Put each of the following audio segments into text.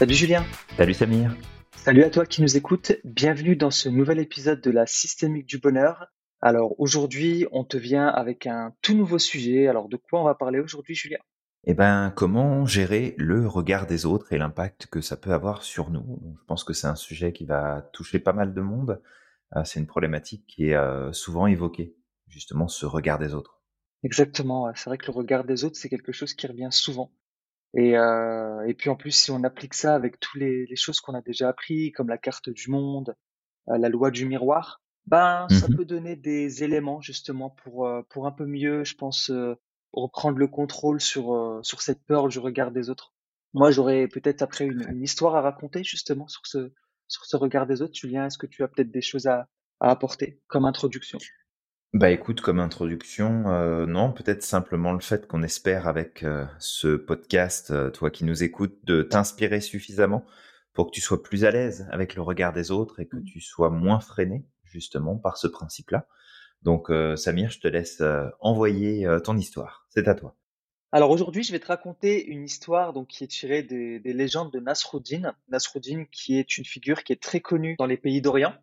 Salut Julien. Salut Samir. Salut à toi qui nous écoutes. Bienvenue dans ce nouvel épisode de la systémique du bonheur. Alors aujourd'hui, on te vient avec un tout nouveau sujet. Alors de quoi on va parler aujourd'hui, Julien ? Eh ben, comment gérer le regard des autres et l'impact que ça peut avoir sur nous. Donc, je pense que c'est un sujet qui va toucher pas mal de monde. C'est une problématique qui est souvent évoquée, justement ce regard des autres. Exactement, c'est vrai que le regard des autres, c'est quelque chose qui revient souvent. Et puis en plus, si on applique ça avec toutes les choses qu'on a déjà apprises, comme la carte du monde, la loi du miroir, ben ça peut donner des éléments justement pour un peu mieux, je pense, reprendre le contrôle sur cette peur du regard des autres. Moi, j'aurais peut-être après une histoire à raconter justement sur ce regard des autres. Julien, est-ce que tu as peut-être des choses à apporter comme introduction ? Bah écoute, comme introduction, non, peut-être simplement le fait qu'on espère avec ce podcast, toi qui nous écoutes, de t'inspirer suffisamment pour que tu sois plus à l'aise avec le regard des autres et que tu sois moins freiné justement par ce principe-là. Donc Samir, je te laisse envoyer ton histoire, c'est à toi. Alors aujourd'hui, je vais te raconter une histoire donc, qui est tirée des légendes de Nasreddin. Nasreddin qui est une figure qui est très connue dans les pays d'Orient.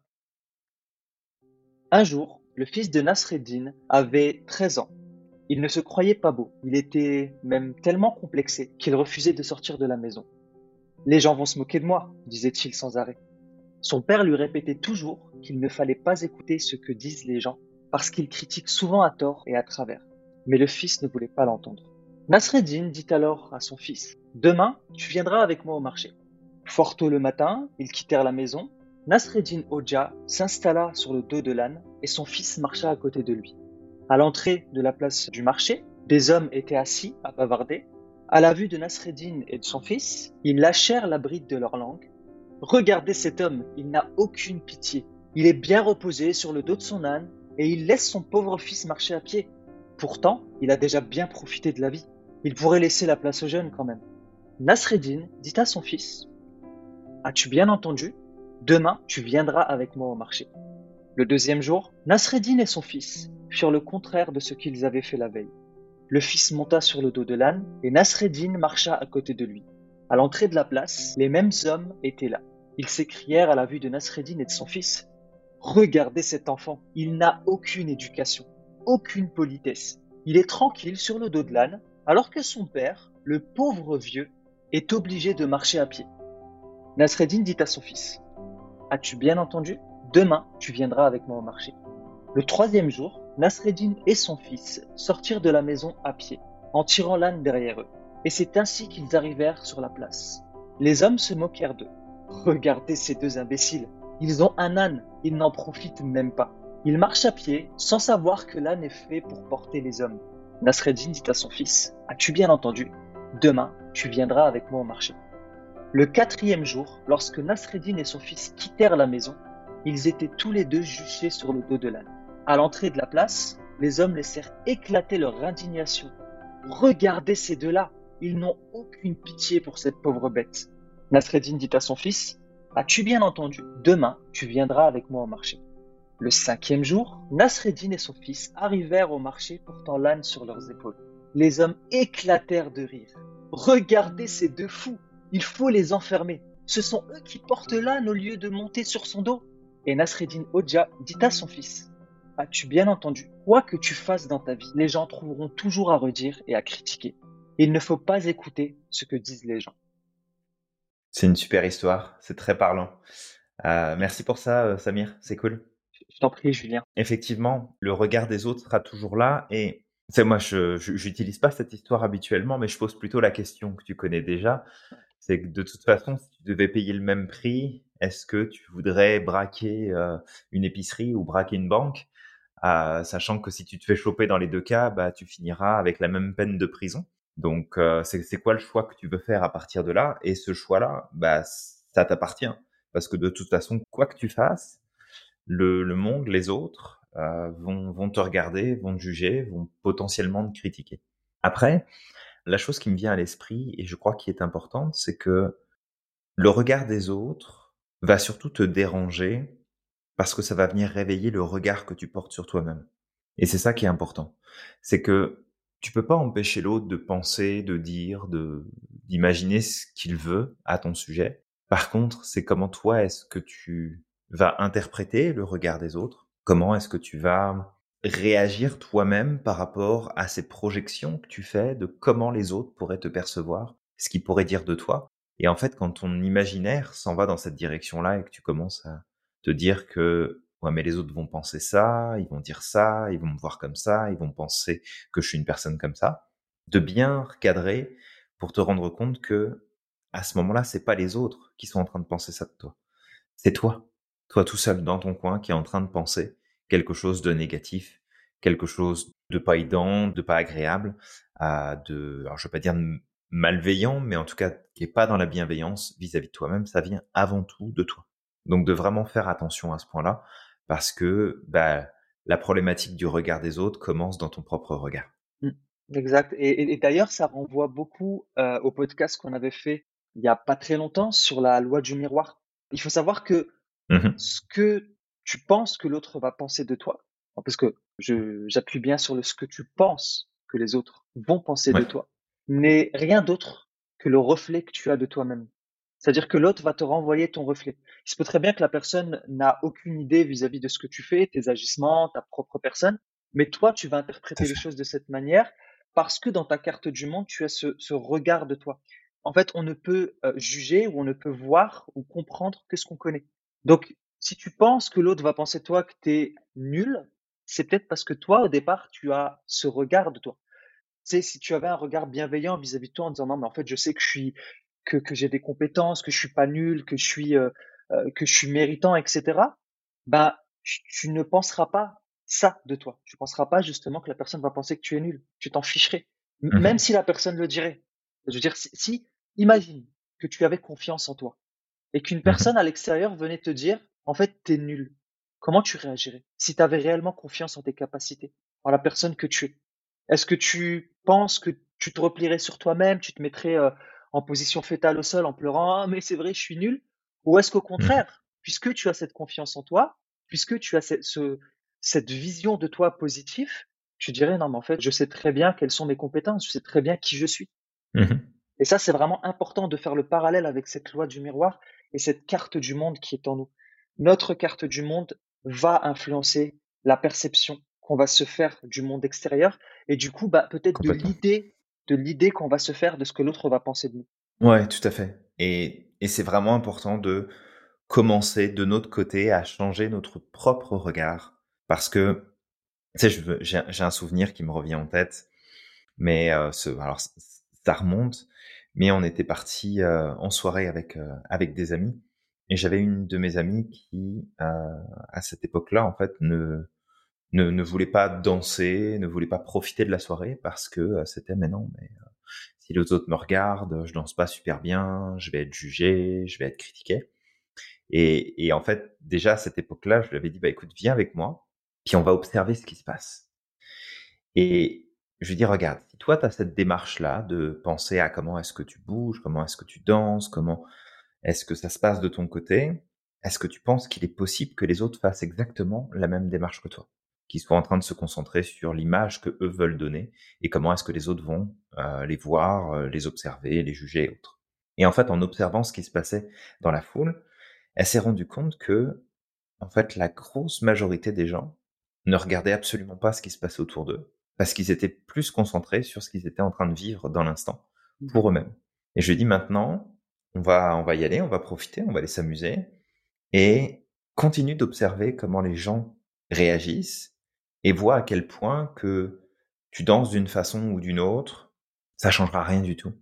Un jour, le fils de Nasreddin avait 13 ans. Il ne se croyait pas beau. Il était même tellement complexé qu'il refusait de sortir de la maison. « Les gens vont se moquer de moi », disait-il sans arrêt. Son père lui répétait toujours qu'il ne fallait pas écouter ce que disent les gens parce qu'ils critiquent souvent à tort et à travers. Mais le fils ne voulait pas l'entendre. Nasreddin dit alors à son fils « Demain, tu viendras avec moi au marché ». Fort tôt le matin, ils quittèrent la maison. Nasreddin Hodja s'installa sur le dos de l'âne et son fils marcha à côté de lui. À l'entrée de la place du marché, des hommes étaient assis à bavarder. À la vue de Nasreddin et de son fils, ils lâchèrent la bride de leur langue. « Regardez cet homme, il n'a aucune pitié. Il est bien reposé sur le dos de son âne et il laisse son pauvre fils marcher à pied. Pourtant, il a déjà bien profité de la vie. Il pourrait laisser la place aux jeunes quand même. » Nasreddin dit à son fils « As-tu bien entendu ? Demain, tu viendras avec moi au marché. » Le deuxième jour, Nasreddin et son fils firent le contraire de ce qu'ils avaient fait la veille. Le fils monta sur le dos de l'âne et Nasreddin marcha à côté de lui. À l'entrée de la place, les mêmes hommes étaient là. Ils s'écrièrent à la vue de Nasreddin et de son fils « Regardez cet enfant, il n'a aucune éducation, aucune politesse. Il est tranquille sur le dos de l'âne, alors que son père, le pauvre vieux, est obligé de marcher à pied. » Nasreddin dit à son fils « As-tu bien entendu ? Demain, tu viendras avec moi au marché. » Le troisième jour, Nasreddin et son fils sortirent de la maison à pied, en tirant l'âne derrière eux. Et c'est ainsi qu'ils arrivèrent sur la place. Les hommes se moquèrent d'eux. « Regardez ces deux imbéciles. Ils ont un âne, ils n'en profitent même pas. Ils marchent à pied sans savoir que l'âne est fait pour porter les hommes. » Nasreddin dit à son fils « As-tu bien entendu ? Demain, tu viendras avec moi au marché. » Le quatrième jour, lorsque Nasreddin et son fils quittèrent la maison, ils étaient tous les deux juchés sur le dos de l'âne. À l'entrée de la place, les hommes laissèrent éclater leur indignation. « Regardez ces deux-là, ils n'ont aucune pitié pour cette pauvre bête. » Nasreddin dit à son fils « As-tu bien entendu ? Demain, tu viendras avec moi au marché. » Le cinquième jour, Nasreddin et son fils arrivèrent au marché portant l'âne sur leurs épaules. Les hommes éclatèrent de rire. « Regardez ces deux fous ! Il faut les enfermer. Ce sont eux qui portent l'âne au lieu de monter sur son dos. » Et Nasreddin Hodja dit à son fils « As-tu bien entendu ? Quoi que tu fasses dans ta vie, les gens trouveront toujours à redire et à critiquer. Il ne faut pas écouter ce que disent les gens. » C'est une super histoire, c'est très parlant. Merci pour ça, Samir, c'est cool. Je t'en prie, Julien. Effectivement, le regard des autres sera toujours là et moi, je n'utilise pas cette histoire habituellement, mais je pose plutôt la question que tu connais déjà. C'est que de toute façon, si tu devais payer le même prix, est-ce que tu voudrais braquer une épicerie ou braquer une banque, sachant que si tu te fais choper dans les deux cas, bah, tu finiras avec la même peine de prison. Donc, c'est quoi le choix que tu veux faire à partir de là ? Et ce choix-là, bah, ça t'appartient. Parce que de toute façon, quoi que tu fasses, le monde, les autres vont te regarder, vont te juger, vont potentiellement te critiquer. Après, la chose qui me vient à l'esprit, et je crois qui est importante, c'est que le regard des autres va surtout te déranger parce que ça va venir réveiller le regard que tu portes sur toi-même. Et c'est ça qui est important. C'est que Tu peux pas empêcher l'autre de penser, de dire, d'imaginer ce qu'il veut à ton sujet. Par contre, c'est comment toi est-ce que tu vas interpréter le regard des autres? Comment est-ce que tu vas réagir toi-même par rapport à ces projections que tu fais de comment les autres pourraient te percevoir, ce qu'ils pourraient dire de toi? Et en fait, quand ton imaginaire s'en va dans cette direction-là et que tu commences à te dire que ouais, mais les autres vont penser ça, ils vont dire ça, ils vont me voir comme ça, ils vont penser que je suis une personne comme ça, de bien recadrer pour te rendre compte que à ce moment-là, c'est pas les autres qui sont en train de penser ça de toi. C'est toi, toi tout seul dans ton coin qui est en train de penser quelque chose de négatif, quelque chose de pas aidant, de pas agréable, alors je vais pas dire malveillant, mais en tout cas qui est pas dans la bienveillance vis-à-vis de toi-même, ça vient avant tout de toi. Donc de vraiment faire attention à ce point-là, parce que la problématique du regard des autres commence dans ton propre regard. Exact. Et d'ailleurs, ça renvoie beaucoup au podcast qu'on avait fait il n'y a pas très longtemps sur la loi du miroir. Il faut savoir que ce que tu penses que l'autre va penser de toi, parce que j'appuie bien sur ce que tu penses que les autres vont penser de toi, n'est rien d'autre que le reflet que tu as de toi-même. C'est-à-dire que l'autre va te renvoyer ton reflet. Il se peut très bien que la personne n'a aucune idée vis-à-vis de ce que tu fais, tes agissements, ta propre personne, mais toi, tu vas interpréter les choses de cette manière parce que dans ta carte du monde, tu as ce regard de toi. En fait, on ne peut juger ou on ne peut voir ou comprendre que ce qu'on connaît. Donc, si tu penses que l'autre va penser de toi que tu es nul, c'est peut-être parce que toi, au départ, tu as ce regard de toi. Tu sais, si tu avais un regard bienveillant vis-à-vis de toi en disant « Non, mais en fait, je sais que je suis… » que j'ai des compétences, que je suis pas nul, que je suis méritant, etc. Tu ne penseras pas ça de toi. Tu penseras pas justement que la personne va penser que tu es nul. Tu t'en ficherais, même si la personne le dirait. Je veux dire, si imagine que tu avais confiance en toi et qu'une personne à l'extérieur venait te dire, en fait, t'es nul. Comment tu réagirais si tu avais réellement confiance en tes capacités, en la personne que tu es? Est-ce que tu penses que tu te replierais sur toi-même, tu te mettrais en position fétale au sol, en pleurant « Ah, mais c'est vrai, je suis nul » Ou est-ce qu'au contraire, puisque tu as cette confiance en toi, puisque tu as cette vision de toi positive, tu dirais « Non, mais en fait, je sais très bien quelles sont mes compétences, je sais très bien qui je suis. » Et ça, c'est vraiment important de faire le parallèle avec cette loi du miroir et cette carte du monde qui est en nous. Notre carte du monde va influencer la perception qu'on va se faire du monde extérieur et du coup, peut-être de l'idée qu'on va se faire de ce que l'autre va penser de nous. Ouais, tout à fait. Et c'est vraiment important de commencer de notre côté à changer notre propre regard. Parce que, tu sais, j'ai un souvenir qui me revient en tête, mais ça remonte, mais on était partis en soirée avec des amis, et j'avais une de mes amies qui, à cette époque-là, en fait, ne voulait pas danser, ne voulait pas profiter de la soirée parce que c'était si les autres me regardent, je danse pas super bien, je vais être jugé, je vais être critiqué. Et en fait, déjà à cette époque-là, je lui avais dit écoute, viens avec moi, puis on va observer ce qui se passe. Et je lui dis regarde, si toi tu as cette démarche-là de penser à comment est-ce que tu bouges, comment est-ce que tu danses, comment est-ce que ça se passe de ton côté, est-ce que tu penses qu'il est possible que les autres fassent exactement la même démarche que toi ? Qu'ils soient en train de se concentrer sur l'image que eux veulent donner et comment est-ce que les autres vont les voir, les observer, les juger et autres. Et en fait, en observant ce qui se passait dans la foule, elle s'est rendue compte que, en fait, la grosse majorité des gens ne regardaient absolument pas ce qui se passait autour d'eux parce qu'ils étaient plus concentrés sur ce qu'ils étaient en train de vivre dans l'instant pour eux-mêmes. Et je lui ai dit maintenant, on va y aller, on va profiter, on va aller s'amuser et continue d'observer comment les gens réagissent et vois à quel point que tu danses d'une façon ou d'une autre, ça changera rien du tout.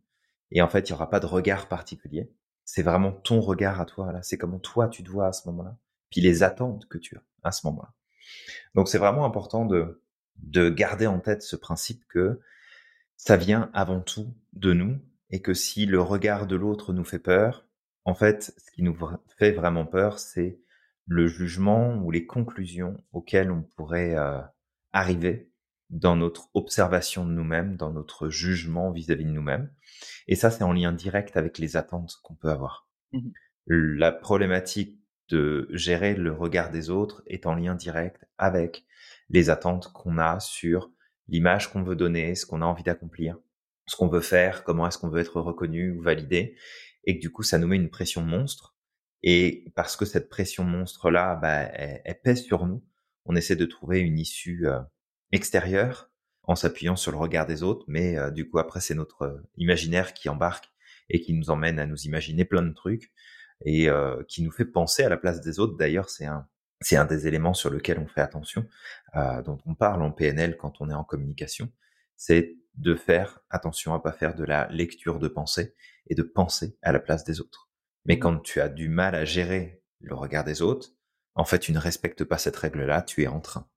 Et en fait, il y aura pas de regard particulier. C'est vraiment ton regard à toi, là. C'est comment toi, tu te vois à ce moment-là. Puis les attentes que tu as à ce moment-là. Donc, c'est vraiment important de garder en tête ce principe que ça vient avant tout de nous et que si le regard de l'autre nous fait peur, en fait, ce qui nous fait vraiment peur, c'est le jugement ou les conclusions auxquelles on pourrait arriver dans notre observation de nous-mêmes, dans notre jugement vis-à-vis de nous-mêmes. Et ça, c'est en lien direct avec les attentes qu'on peut avoir. La problématique de gérer le regard des autres est en lien direct avec les attentes qu'on a sur l'image qu'on veut donner, ce qu'on a envie d'accomplir, ce qu'on veut faire, comment est-ce qu'on veut être reconnu ou validé, et que du coup, ça nous met une pression monstre. Et parce que cette pression monstre-là, elle pèse sur nous, on essaie de trouver une issue extérieure en s'appuyant sur le regard des autres, mais du coup, après, c'est notre imaginaire qui embarque et qui nous emmène à nous imaginer plein de trucs et qui nous fait penser à la place des autres. D'ailleurs, c'est un des éléments sur lequel on fait attention, dont on parle en PNL quand on est en communication, c'est de faire attention à pas faire de la lecture de pensée et de penser à la place des autres. Mais quand tu as du mal à gérer le regard des autres, en fait, tu ne respectes pas cette règle-là, tu es en train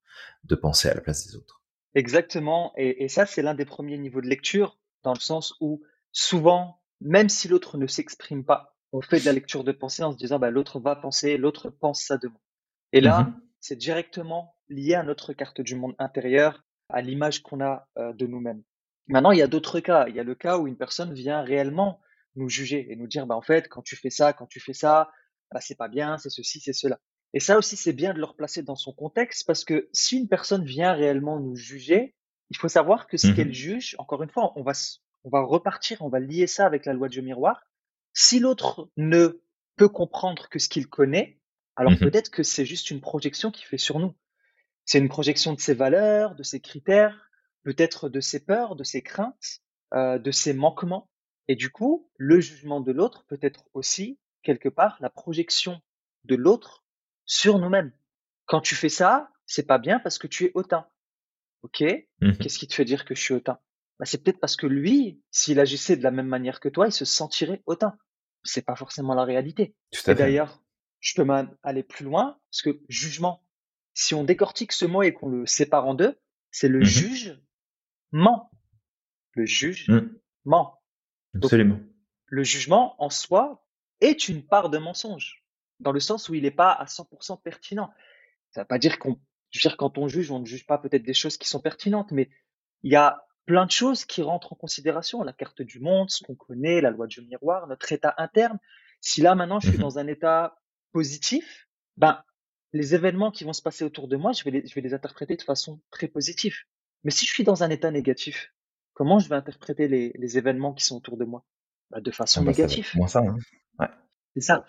de penser à la place des autres. Exactement, et ça, c'est l'un des premiers niveaux de lecture, dans le sens où souvent, même si l'autre ne s'exprime pas, on fait de la lecture de pensée en se disant l'autre va penser, l'autre pense ça de moi. Et là, c'est directement lié à notre carte du monde intérieur, à l'image qu'on a de nous-mêmes. Maintenant, il y a d'autres cas. Il y a le cas où une personne vient réellement nous juger et nous dire, en fait, quand tu fais ça, c'est pas bien, c'est ceci, c'est cela. Et ça aussi, c'est bien de le replacer dans son contexte, parce que si une personne vient réellement nous juger, il faut savoir que ce qu'elle juge, encore une fois, on va repartir, on va lier ça avec la loi du miroir. Si l'autre ne peut comprendre que ce qu'il connaît, alors peut-être que c'est juste une projection qu'il fait sur nous. C'est une projection de ses valeurs, de ses critères, peut-être de ses peurs, de ses craintes, de ses manquements. Et du coup, le jugement de l'autre peut être aussi, quelque part, la projection de l'autre sur nous-mêmes. Quand tu fais ça, c'est pas bien parce que tu es hautain. Ok ? Qu'est-ce qui te fait dire que je suis hautain ? C'est peut-être parce que lui, s'il agissait de la même manière que toi, il se sentirait hautain. C'est pas forcément la réalité. Et d'ailleurs, je peux même aller plus loin, parce que jugement, si on décortique ce mot et qu'on le sépare en deux, c'est le jugement. Le jugement. Absolument. Donc, le jugement, en soi, est une part de mensonge, dans le sens où il n'est pas à 100% pertinent. Ça ne veut pas dire quand on ne juge pas peut-être des choses qui sont pertinentes, mais il y a plein de choses qui rentrent en considération, la carte du monde, ce qu'on connaît, la loi du miroir, notre état interne. Si là, maintenant, je suis dans un état positif, les événements qui vont se passer autour de moi, je vais les interpréter de façon très positive. Mais si je suis dans un état négatif, comment je vais interpréter les événements qui sont autour de moi ? De façon négative. C'est ça, hein. Ouais. C'est ça.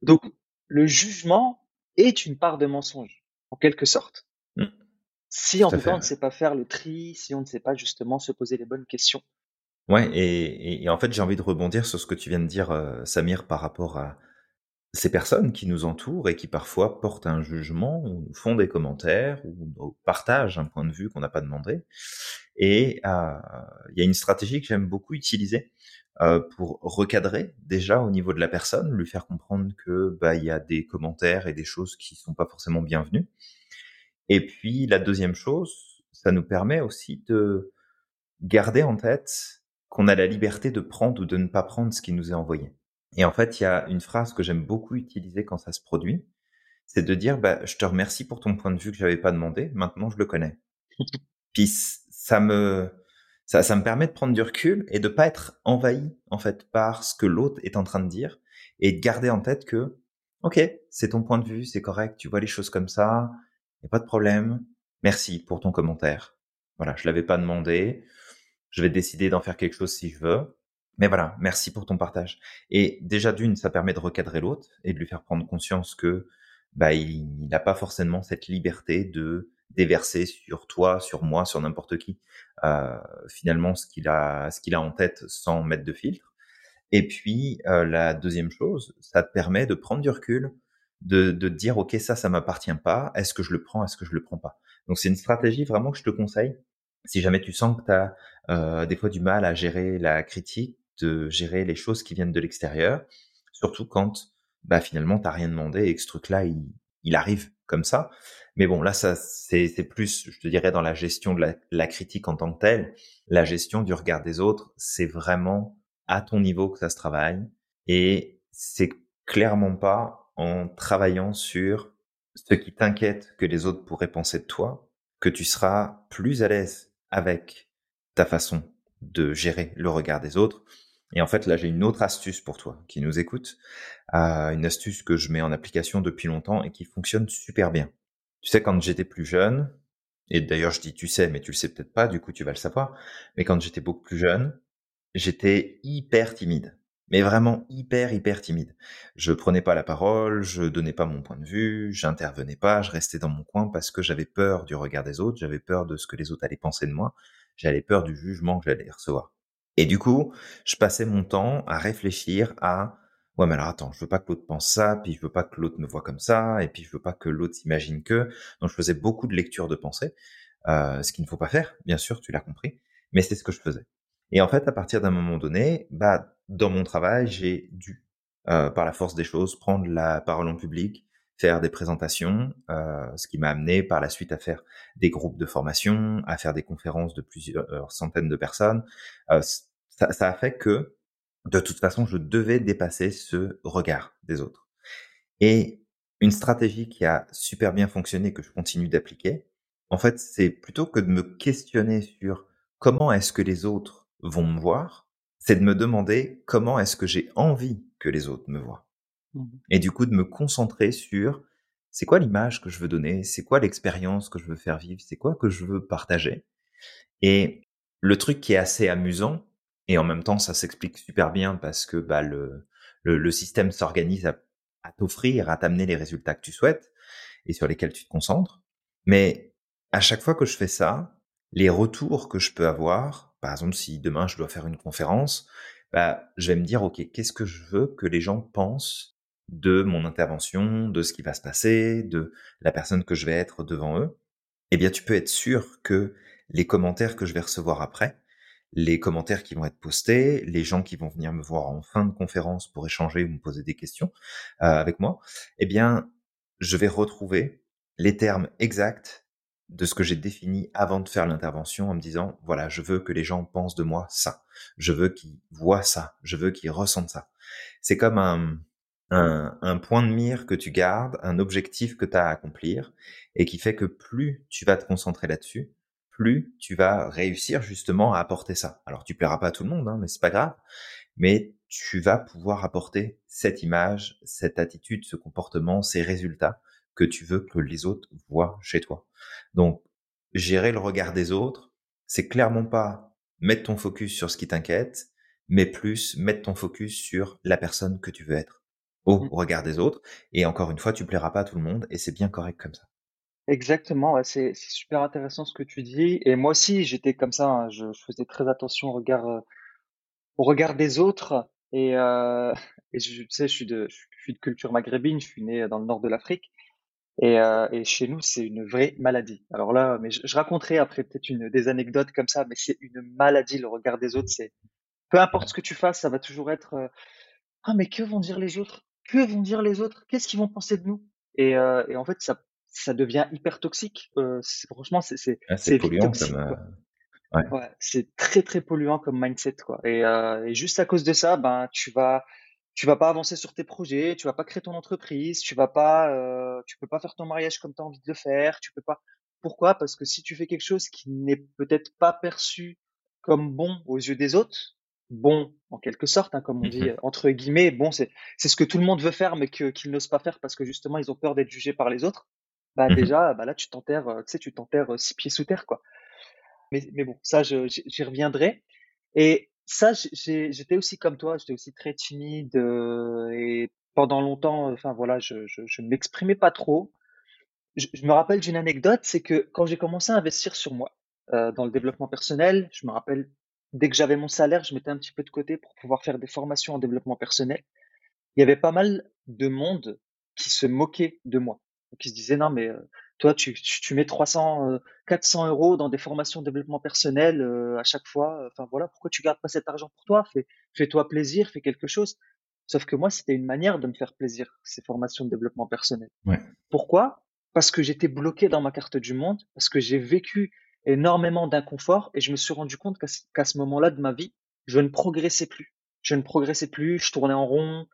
Donc, le jugement est une part de mensonge, en quelque sorte. Si en tout cas on ne sait pas faire le tri, si on ne sait pas justement se poser les bonnes questions. Ouais, et en fait j'ai envie de rebondir sur ce que tu viens de dire, Samir, par rapport à ces personnes qui nous entourent et qui parfois portent un jugement, ou nous font des commentaires, ou nous partagent un point de vue qu'on n'a pas demandé. Et il y a une stratégie que j'aime beaucoup utiliser pour recadrer déjà au niveau de la personne, lui faire comprendre que il y a des commentaires et des choses qui sont pas forcément bienvenues. Et puis, la deuxième chose, ça nous permet aussi de garder en tête qu'on a la liberté de prendre ou de ne pas prendre ce qui nous est envoyé. Et en fait, il y a une phrase que j'aime beaucoup utiliser quand ça se produit, c'est de dire « je te remercie pour ton point de vue que j'avais pas demandé, maintenant je le connais ». Puis ça me permet de prendre du recul et de pas être envahi en fait par ce que l'autre est en train de dire et de garder en tête que « ok, c'est ton point de vue, c'est correct, tu vois les choses comme ça ». Il n'y a pas de problème. Merci pour ton commentaire. Voilà, je ne l'avais pas demandé. Je vais décider d'en faire quelque chose si je veux. Mais voilà, merci pour ton partage. Et déjà d'une, ça permet de recadrer l'autre et de lui faire prendre conscience que il n'a pas forcément cette liberté de déverser sur toi, sur moi, sur n'importe qui finalement ce qu'il a en tête sans mettre de filtre. Et puis la deuxième chose, ça te permet de prendre du recul. De dire, ok, ça m'appartient pas, est-ce que je le prends, est-ce que je le prends pas? Donc, c'est une stratégie vraiment que je te conseille. Si jamais tu sens que tu as des fois du mal à gérer la critique, de gérer les choses qui viennent de l'extérieur, surtout quand finalement, tu n'as rien demandé et que ce truc-là, il arrive comme ça. Mais bon, là, ça c'est plus, je te dirais, dans la gestion de la critique en tant que telle, la gestion du regard des autres, c'est vraiment à ton niveau que ça se travaille et c'est clairement pas en travaillant sur ce qui t'inquiète que les autres pourraient penser de toi, que tu seras plus à l'aise avec ta façon de gérer le regard des autres. Et en fait, là, j'ai une autre astuce pour toi qui nous écoute, une astuce que je mets en application depuis longtemps et qui fonctionne super bien. Tu sais, quand j'étais plus jeune, Et d'ailleurs, je dis tu sais, mais tu le sais peut-être pas, du coup tu vas le savoir. Mais quand j'étais beaucoup plus jeune, j'étais hyper timide. Mais vraiment hyper timide. Je prenais pas la parole, je donnais pas mon point de vue, j'intervenais pas, je restais dans mon coin parce que j'avais peur du regard des autres, j'avais peur de ce que les autres allaient penser de moi, j'avais peur du jugement que j'allais recevoir. Et du coup, je passais mon temps à réfléchir à « Ouais, mais alors attends, je veux pas que l'autre pense ça, puis je veux pas que l'autre me voit comme ça, et puis je veux pas que l'autre s'imagine que... » Donc, je faisais beaucoup de lectures de pensée, ce qu'il ne faut pas faire, bien sûr, tu l'as compris, mais c'est ce que je faisais. Et en fait, à partir d'un moment donné, bah dans mon travail, j'ai dû, par la force des choses, prendre la parole en public, faire des présentations, ce qui m'a amené par la suite à faire des groupes de formation, à faire des conférences de plusieurs centaines de personnes. Ça a fait que, de toute façon, je devais dépasser ce regard des autres. Et une stratégie qui a super bien fonctionné, que je continue d'appliquer, en fait, c'est plutôt que de me questionner sur comment est-ce que les autres vont me voir, c'est de me demander comment est-ce que j'ai envie que les autres me voient. Et du coup, de me concentrer sur c'est quoi l'image que je veux donner, c'est quoi l'expérience que je veux faire vivre, c'est quoi que je veux partager. Et le truc qui est assez amusant, et en même temps, ça s'explique super bien parce que bah, le système s'organise à t'offrir, à t'amener les résultats que tu souhaites et sur lesquels tu te concentres. Mais à chaque fois que je fais ça, les retours que je peux avoir, par exemple, si demain je dois faire une conférence, bah, je vais me dire, OK, qu'est-ce que je veux que les gens pensent de mon intervention, de ce qui va se passer, de la personne que je vais être devant eux. Eh bien, tu peux être sûr que les commentaires que je vais recevoir après, les commentaires qui vont être postés, les gens qui vont venir me voir en fin de conférence pour échanger ou me poser des questions avec moi, eh bien, je vais retrouver les termes exacts de ce que j'ai défini avant de faire l'intervention en me disant, voilà, je veux que les gens pensent de moi ça, je veux qu'ils voient ça, je veux qu'ils ressentent ça. C'est comme un point de mire que tu gardes, un objectif que tu as à accomplir et qui fait que plus tu vas te concentrer là-dessus, plus tu vas réussir justement à apporter ça. Alors, tu plairas pas à tout le monde, hein, mais c'est pas grave. Mais tu vas pouvoir apporter cette image, cette attitude, ce comportement, ces résultats que tu veux que les autres voient chez toi. Donc, gérer le regard des autres, c'est clairement pas mettre ton focus sur ce qui t'inquiète, mais plus mettre ton focus sur la personne que tu veux être au regard des autres. Et encore une fois, tu plairas pas à tout le monde et c'est bien correct comme ça. Exactement, ouais, c'est super intéressant ce que tu dis. Et moi aussi, j'étais comme ça, hein, je faisais très attention au regard des autres. Et tu sais, je suis de culture maghrébine, je suis né dans le nord de l'Afrique. Et chez nous, c'est une vraie maladie. Alors là, mais je raconterai après peut-être des anecdotes comme ça, mais c'est une maladie, le regard des autres. C'est peu importe ce que tu fasses, ça va toujours être « Ah, mais que vont dire les autres ? Que vont dire les autres ? Qu'est-ce qu'ils vont penser de nous ?» et en fait, ça devient hyper toxique. Franchement, c'est polluant toxique, comme ouais. Ouais, c'est très polluant comme mindset, quoi. Et juste à cause de ça, ben tu vas pas avancer sur tes projets, tu vas pas créer ton entreprise, tu peux pas faire ton mariage comme tu as envie de le faire, tu peux pas. Pourquoi ? Parce que si tu fais quelque chose qui n'est peut-être pas perçu comme bon aux yeux des autres, bon en quelque sorte, hein, comme on dit entre guillemets, bon c'est ce que tout le monde veut faire mais qu'ils n'osent pas faire parce que justement ils ont peur d'être jugés par les autres. Bah déjà, bah là tu t'enterres 6 pieds sous terre, quoi. Mais bon, ça j'y reviendrai. Et ça, j'étais aussi comme toi, j'étais aussi très timide et pendant longtemps, enfin voilà, je ne m'exprimais pas trop. Je me rappelle d'une anecdote, c'est que quand j'ai commencé à investir sur moi dans le développement personnel, je me rappelle dès que j'avais mon salaire, je mettais un petit peu de côté pour pouvoir faire des formations en développement personnel. Il y avait pas mal de monde qui se moquait de moi. Qui se disaient, non, mais toi, tu mets 400 euros dans des formations de développement personnel à chaque fois. Enfin, voilà, pourquoi tu gardes pas cet argent pour toi ? Fais-toi plaisir, fais quelque chose. Sauf que moi, c'était une manière de me faire plaisir, ces formations de développement personnel. Ouais. Pourquoi ? Parce que j'étais bloqué dans ma carte du monde, parce que j'ai vécu énormément d'inconfort et je me suis rendu compte qu'à ce moment-là de ma vie, je ne progressais plus, je tournais en rond.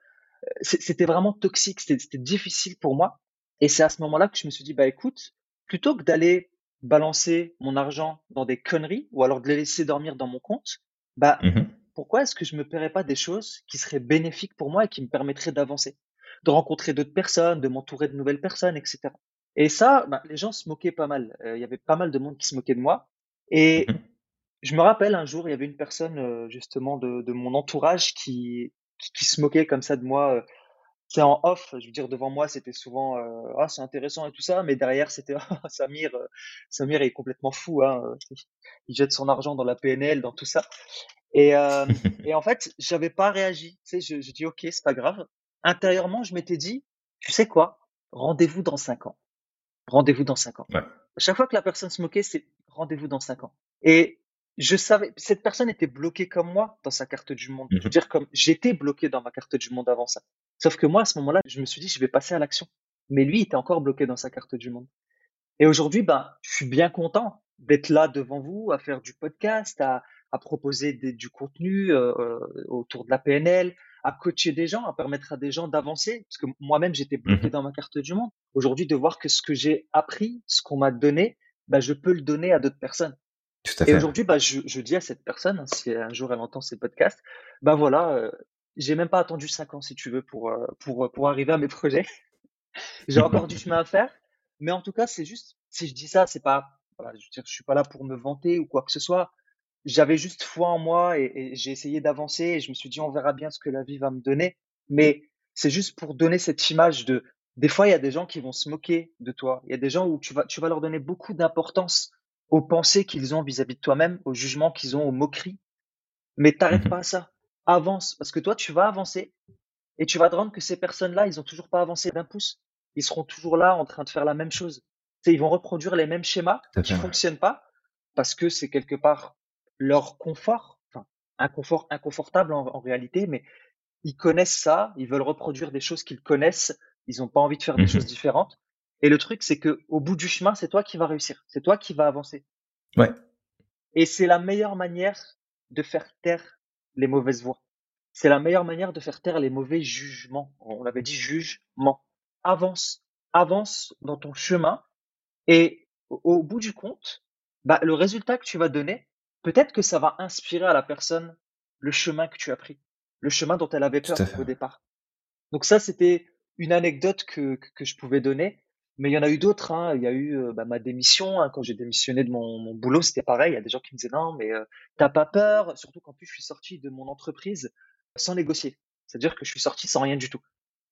C'était vraiment toxique, c'était difficile pour moi. Et c'est à ce moment-là que je me suis dit, bah écoute, plutôt que d'aller balancer mon argent dans des conneries ou alors de les laisser dormir dans mon compte, bah pourquoi est-ce que je me paierais pas des choses qui seraient bénéfiques pour moi et qui me permettraient d'avancer, de rencontrer d'autres personnes, de m'entourer de nouvelles personnes, etc. Et ça, les gens se moquaient pas mal. Il y avait pas mal de monde qui se moquait de moi. Et je me rappelle un jour, il y avait une personne justement de mon entourage qui se moquait comme ça de moi. C'est en off, je veux dire, devant moi, c'était souvent « Ah, c'est intéressant » et tout ça, mais derrière, c'était « Ah, Samir est complètement fou, hein, il jette son argent dans la PNL, dans tout ça. » et en fait, j'avais pas réagi, tu sais, je dis « Ok, c'est pas grave. » Intérieurement, je m'étais dit « Tu sais quoi? Rendez-vous dans 5 ans. Rendez-vous dans 5 ans. Ouais. » Chaque fois que la personne se moquait, c'est « Rendez-vous dans 5 ans. » Et je savais, cette personne était bloquée comme moi dans sa carte du monde. Je veux dire, comme j'étais bloqué dans ma carte du monde avant ça. Sauf que moi, à ce moment-là, je me suis dit, je vais passer à l'action. Mais lui, il était encore bloqué dans sa carte du monde. Et aujourd'hui, je suis bien content d'être là devant vous, à faire du podcast, à proposer du contenu autour de la PNL, à coacher des gens, à permettre à des gens d'avancer. Parce que moi-même, j'étais bloqué dans ma carte du monde. Aujourd'hui, de voir que ce que j'ai appris, ce qu'on m'a donné, je peux le donner à d'autres personnes. Tout à fait. Et aujourd'hui, je dis à cette personne, hein, si un jour elle entend ces podcasts, voilà... j'ai même pas attendu 5 ans, si tu veux, pour arriver à mes projets. J'ai encore du chemin à faire. Mais en tout cas, c'est juste, si je dis ça, c'est pas, je veux dire, je suis pas là pour me vanter ou quoi que ce soit. J'avais juste foi en moi et j'ai essayé d'avancer et je me suis dit, on verra bien ce que la vie va me donner. Mais c'est juste pour donner cette image de, des fois, il y a des gens qui vont se moquer de toi. Il y a des gens où tu vas leur donner beaucoup d'importance aux pensées qu'ils ont vis-à-vis de toi-même, aux jugements qu'ils ont, aux moqueries. Mais t'arrêtes pas à ça. Avance, parce que toi, tu vas avancer et tu vas te rendre que ces personnes-là, ils n'ont toujours pas avancé d'un pouce. Ils seront toujours là en train de faire la même chose. C'est, ils vont reproduire les mêmes schémas qui ne fonctionnent pas parce que c'est quelque part leur confort, enfin, un confort inconfortable en réalité, mais ils connaissent ça, ils veulent reproduire des choses qu'ils connaissent, ils n'ont pas envie de faire des choses différentes. Et le truc, c'est qu'au bout du chemin, c'est toi qui vas réussir, c'est toi qui vas avancer. Ouais. Et c'est la meilleure manière de faire taire les mauvaises voies. C'est la meilleure manière de faire taire les mauvais jugements. On l'avait dit, jugement. Avance. Avance dans ton chemin et au bout du compte, le résultat que tu vas donner, peut-être que ça va inspirer à la personne le chemin que tu as pris, le chemin dont elle avait peur au départ. Donc ça, c'était une anecdote que je pouvais donner, mais il y en a eu d'autres, hein. Il y a eu ma démission, hein. Quand j'ai démissionné de mon boulot, c'était pareil. Il y a des gens qui me disaient « Non, mais t'as pas peur ?» Surtout qu'en plus, je suis sorti de mon entreprise sans négocier. C'est-à-dire que je suis sorti sans rien du tout.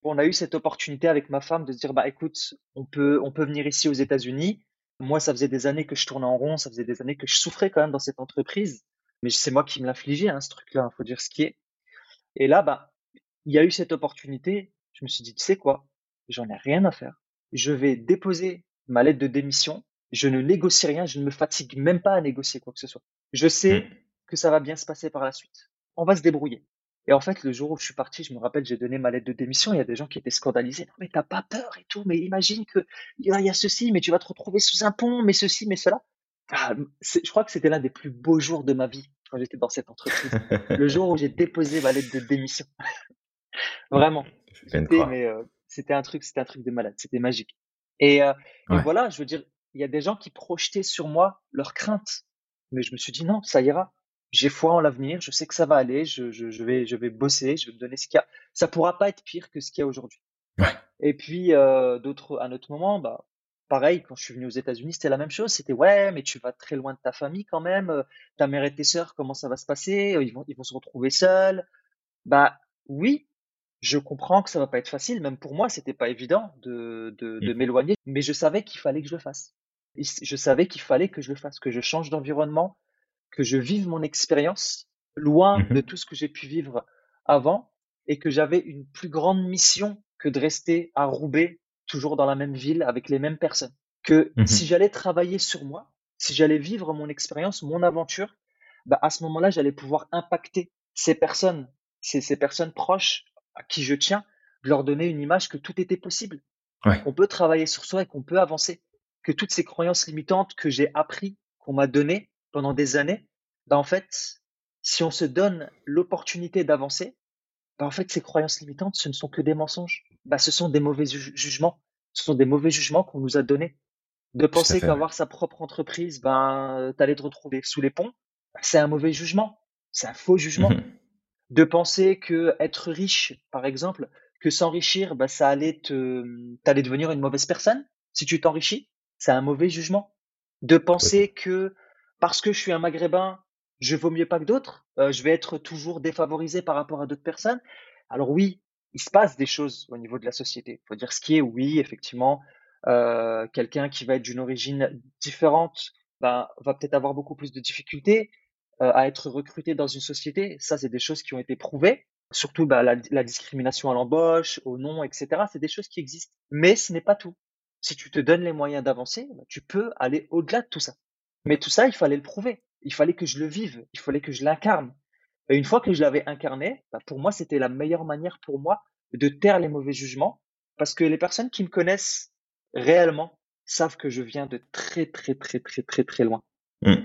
On a eu cette opportunité avec ma femme de se dire « Écoute, on peut venir ici aux États-Unis. » Moi, ça faisait des années que je tournais en rond, ça faisait des années que je souffrais quand même dans cette entreprise. Mais c'est moi qui me l'infligeais, hein, ce truc-là, il faut dire ce qui est. Et là, il y a eu cette opportunité. Je me suis dit « Tu sais quoi? J'en ai rien à faire. Je vais déposer ma lettre de démission. Je ne négocie rien. Je ne me fatigue même pas à négocier quoi que ce soit. Je sais que ça va bien se passer par la suite. On va se débrouiller. » Et en fait, le jour où je suis parti, je me rappelle, j'ai donné ma lettre de démission. Il y a des gens qui étaient scandalisés. « Non, mais t'as pas peur et tout. Mais imagine que il y a ceci, mais tu vas te retrouver sous un pont, mais ceci, mais cela. » Je crois que c'était l'un des plus beaux jours de ma vie quand j'étais dans cette entreprise. Le jour où j'ai déposé ma lettre de démission. Vraiment. C'était un truc de malade, c'était magique. Et voilà, je veux dire, il y a des gens qui projetaient sur moi leurs craintes. Mais je me suis dit, non, ça ira. J'ai foi en l'avenir, je sais que ça va aller, je vais bosser, je vais me donner ce qu'il y a. Ça ne pourra pas être pire que ce qu'il y a aujourd'hui. Ouais. Et puis, à un autre moment, pareil, quand je suis venu aux États-Unis, c'était la même chose. C'était, ouais, mais tu vas très loin de ta famille quand même. Ta mère et tes sœurs, comment ça va se passer? Ils vont se retrouver seuls. Oui. Je comprends que ça va pas être facile, même pour moi, c'était pas évident de m'éloigner, mais je savais qu'il fallait que je le fasse. Je savais qu'il fallait que je le fasse, que je change d'environnement, que je vive mon expérience loin de tout ce que j'ai pu vivre avant et que j'avais une plus grande mission que de rester à Roubaix, toujours dans la même ville, avec les mêmes personnes. Que si j'allais travailler sur moi, si j'allais vivre mon expérience, mon aventure, à ce moment-là, j'allais pouvoir impacter ces personnes proches à qui je tiens, de leur donner une image que tout était possible, qu'on peut travailler sur soi et qu'on peut avancer, que toutes ces croyances limitantes que j'ai appris, qu'on m'a données pendant des années, en fait, si on se donne l'opportunité d'avancer, en fait, ces croyances limitantes, ce ne sont que des mensonges, ce sont des mauvais jugements, ce sont des mauvais jugements qu'on nous a donnés. De penser qu'avoir sa propre entreprise, t'allais te retrouver sous les ponts, c'est un mauvais jugement, c'est un faux jugement. De penser que être riche, par exemple, que s'enrichir, t'allais devenir une mauvaise personne. Si tu t'enrichis, c'est un mauvais jugement. De penser que parce que je suis un Maghrébin, je vaux mieux pas que d'autres, je vais être toujours défavorisé par rapport à d'autres personnes. Alors oui, il se passe des choses au niveau de la société. Il faut dire ce qui est, oui, effectivement, quelqu'un qui va être d'une origine différente va peut-être avoir beaucoup plus de difficultés à être recruté dans une société. Ça, c'est des choses qui ont été prouvées. Surtout la discrimination à l'embauche, au nom, etc. C'est des choses qui existent. Mais ce n'est pas tout. Si tu te donnes les moyens d'avancer, tu peux aller au-delà de tout ça. Mais tout ça, il fallait le prouver. Il fallait que je le vive. Il fallait que je l'incarne. Et une fois que je l'avais incarné, pour moi, c'était la meilleure manière pour moi de taire les mauvais jugements. Parce que les personnes qui me connaissent réellement savent que je viens de très, très, très, très, très, très loin. Mmh.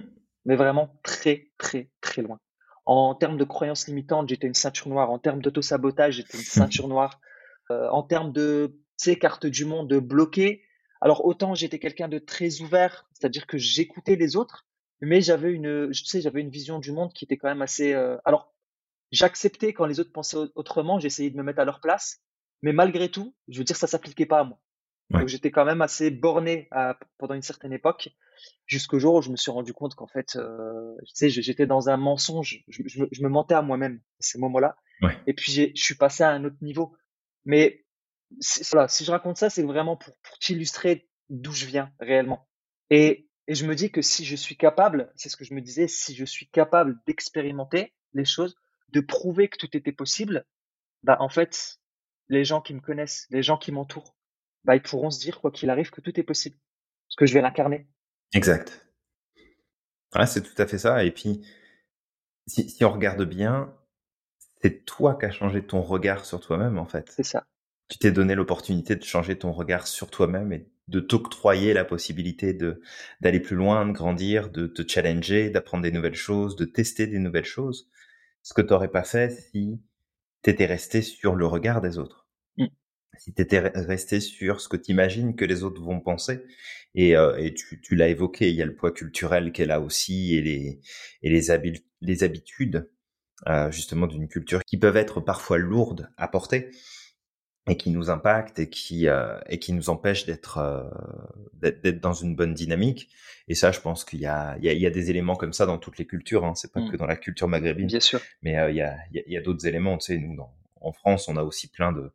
Mais vraiment très, très, très loin. En termes de croyances limitantes, j'étais une ceinture noire. En termes d'autosabotage, j'étais une ceinture noire. En termes de carte du monde bloquée, alors autant j'étais quelqu'un de très ouvert, c'est-à-dire que j'écoutais les autres, mais j'avais une vision du monde qui était quand même assez... Alors, j'acceptais quand les autres pensaient autrement, j'essayais de me mettre à leur place, mais malgré tout, je veux dire, ça ne s'appliquait pas à moi. Ouais. Donc j'étais quand même assez borné pendant une certaine époque, jusqu'au jour où je me suis rendu compte qu'en fait, j'étais dans un mensonge, je me mentais à moi-même à ces moments-là, ouais. Et puis je suis passé à un autre niveau. Mais voilà, si je raconte ça, c'est vraiment pour t'illustrer d'où je viens réellement. Et je me dis que si je suis capable, c'est ce que je me disais, si je suis capable d'expérimenter les choses, de prouver que tout était possible, en fait, les gens qui me connaissent, les gens qui m'entourent, ils pourront se dire, quoi qu'il arrive, que tout est possible. Parce que je vais l'incarner. Exact. Ah, c'est tout à fait ça. Et puis, si on regarde bien, c'est toi qui as changé ton regard sur toi-même, en fait. C'est ça. Tu t'es donné l'opportunité de changer ton regard sur toi-même et de t'octroyer la possibilité d'aller plus loin, de grandir, de te challenger, d'apprendre des nouvelles choses, de tester des nouvelles choses. Ce que tu n'aurais pas fait si tu étais resté sur le regard des autres. Mmh. Si tu étais resté sur ce que tu imagines que les autres vont penser. Et tu l'as évoqué, il y a le poids culturel qui est là aussi et les habitudes justement d'une culture qui peuvent être parfois lourdes à porter. Et qui nous impacte et qui nous empêche d'être dans une bonne dynamique. Et ça, je pense qu'il y a des éléments comme ça dans toutes les cultures, hein. C'est pas que dans la culture maghrébine. Bien sûr. Mais il y a d'autres éléments. Tu sais, nous, en France, on a aussi plein de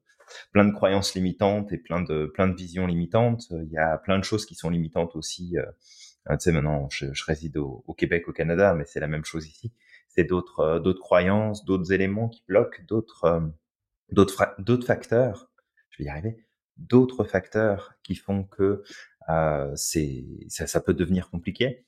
croyances limitantes et plein de visions limitantes. Il y a plein de choses qui sont limitantes aussi. Tu sais, maintenant, je réside au Québec, au Canada, mais c'est la même chose ici. C'est d'autres croyances, d'autres éléments qui bloquent, d'autres facteurs, je vais y arriver, d'autres facteurs qui font que ça peut devenir compliqué,